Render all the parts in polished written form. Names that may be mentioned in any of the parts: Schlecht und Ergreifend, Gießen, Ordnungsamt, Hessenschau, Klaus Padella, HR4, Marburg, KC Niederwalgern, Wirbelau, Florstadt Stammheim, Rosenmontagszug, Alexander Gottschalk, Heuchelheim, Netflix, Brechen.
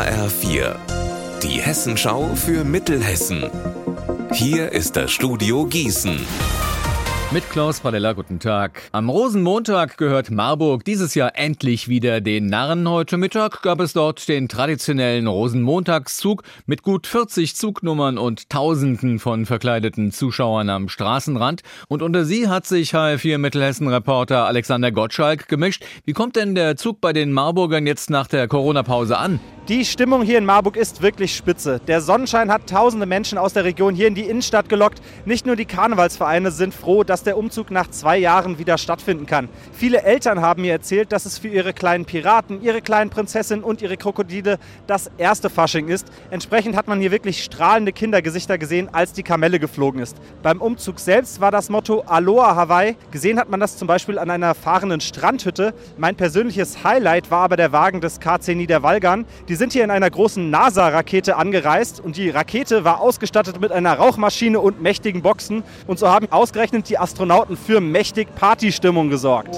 HR4, die Hessenschau für Mittelhessen. Hier ist das Studio Gießen. Mit Klaus Padella, guten Tag. Am Rosenmontag gehört Marburg dieses Jahr endlich wieder den Narren. Heute Mittag gab es dort den traditionellen Rosenmontagszug mit gut 40 Zugnummern und Tausenden von verkleideten Zuschauern am Straßenrand. Und unter sie hat sich HR4 Mittelhessen-Reporter Alexander Gottschalk gemischt. Wie kommt denn der Zug bei den Marburgern jetzt nach der Corona-Pause an? Die Stimmung hier in Marburg ist wirklich spitze. Der Sonnenschein hat tausende Menschen aus der Region hier in die Innenstadt gelockt. Nicht nur die Karnevalsvereine sind froh, dass der Umzug nach 2 Jahren wieder stattfinden kann. Viele Eltern haben mir erzählt, dass es für ihre kleinen Piraten, ihre kleinen Prinzessinnen und ihre Krokodile das erste Fasching ist. Entsprechend hat man hier wirklich strahlende Kindergesichter gesehen, als die Kamelle geflogen ist. Beim Umzug selbst war das Motto Aloha Hawaii. Gesehen hat man das zum Beispiel an einer fahrenden Strandhütte. Mein persönliches Highlight war aber der Wagen des KC Niederwalgern. Die sind hier in einer großen NASA-Rakete angereist und die Rakete war ausgestattet mit einer Rauchmaschine und mächtigen Boxen. Und so haben ausgerechnet die Astronauten für mächtig Partystimmung gesorgt.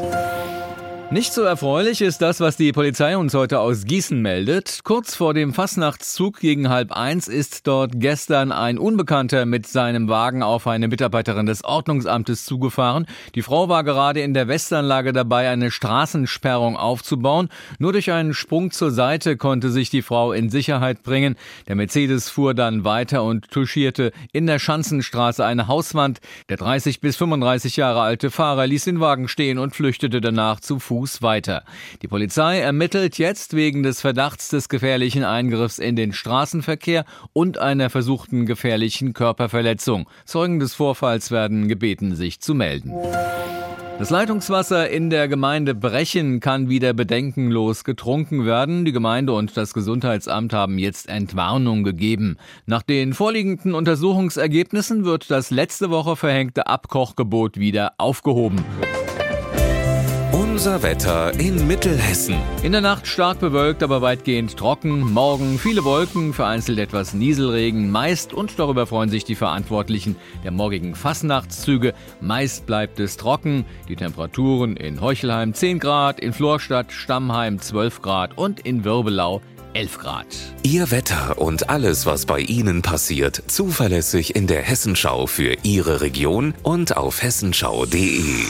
Nicht so erfreulich ist das, was die Polizei uns heute aus Gießen meldet. Kurz vor dem Fastnachtszug gegen 12:30 ist dort gestern ein Unbekannter mit seinem Wagen auf eine Mitarbeiterin des Ordnungsamtes zugefahren. Die Frau war gerade in der Westanlage dabei, eine Straßensperrung aufzubauen. Nur durch einen Sprung zur Seite konnte sich die Frau in Sicherheit bringen. Der Mercedes fuhr dann weiter und touchierte in der Schanzenstraße eine Hauswand. Der 30 bis 35 Jahre alte Fahrer ließ den Wagen stehen und flüchtete danach zu Fuß weiter. Die Polizei ermittelt jetzt wegen des Verdachts des gefährlichen Eingriffs in den Straßenverkehr und einer versuchten gefährlichen Körperverletzung. Zeugen des Vorfalls werden gebeten, sich zu melden. Das Leitungswasser in der Gemeinde Brechen kann wieder bedenkenlos getrunken werden. Die Gemeinde und das Gesundheitsamt haben jetzt Entwarnung gegeben. Nach den vorliegenden Untersuchungsergebnissen wird das letzte Woche verhängte Abkochgebot wieder aufgehoben. Unser Wetter in Mittelhessen. In der Nacht stark bewölkt, aber weitgehend trocken. Morgen viele Wolken, vereinzelt etwas Nieselregen. Meist, und darüber freuen sich die Verantwortlichen der morgigen Fastnachtszüge, meist bleibt es trocken. Die Temperaturen in Heuchelheim 10 Grad, in Florstadt Stammheim 12 Grad und in Wirbelau 11 Grad. Ihr Wetter und alles, was bei Ihnen passiert, zuverlässig in der Hessenschau für Ihre Region und auf hessenschau.de.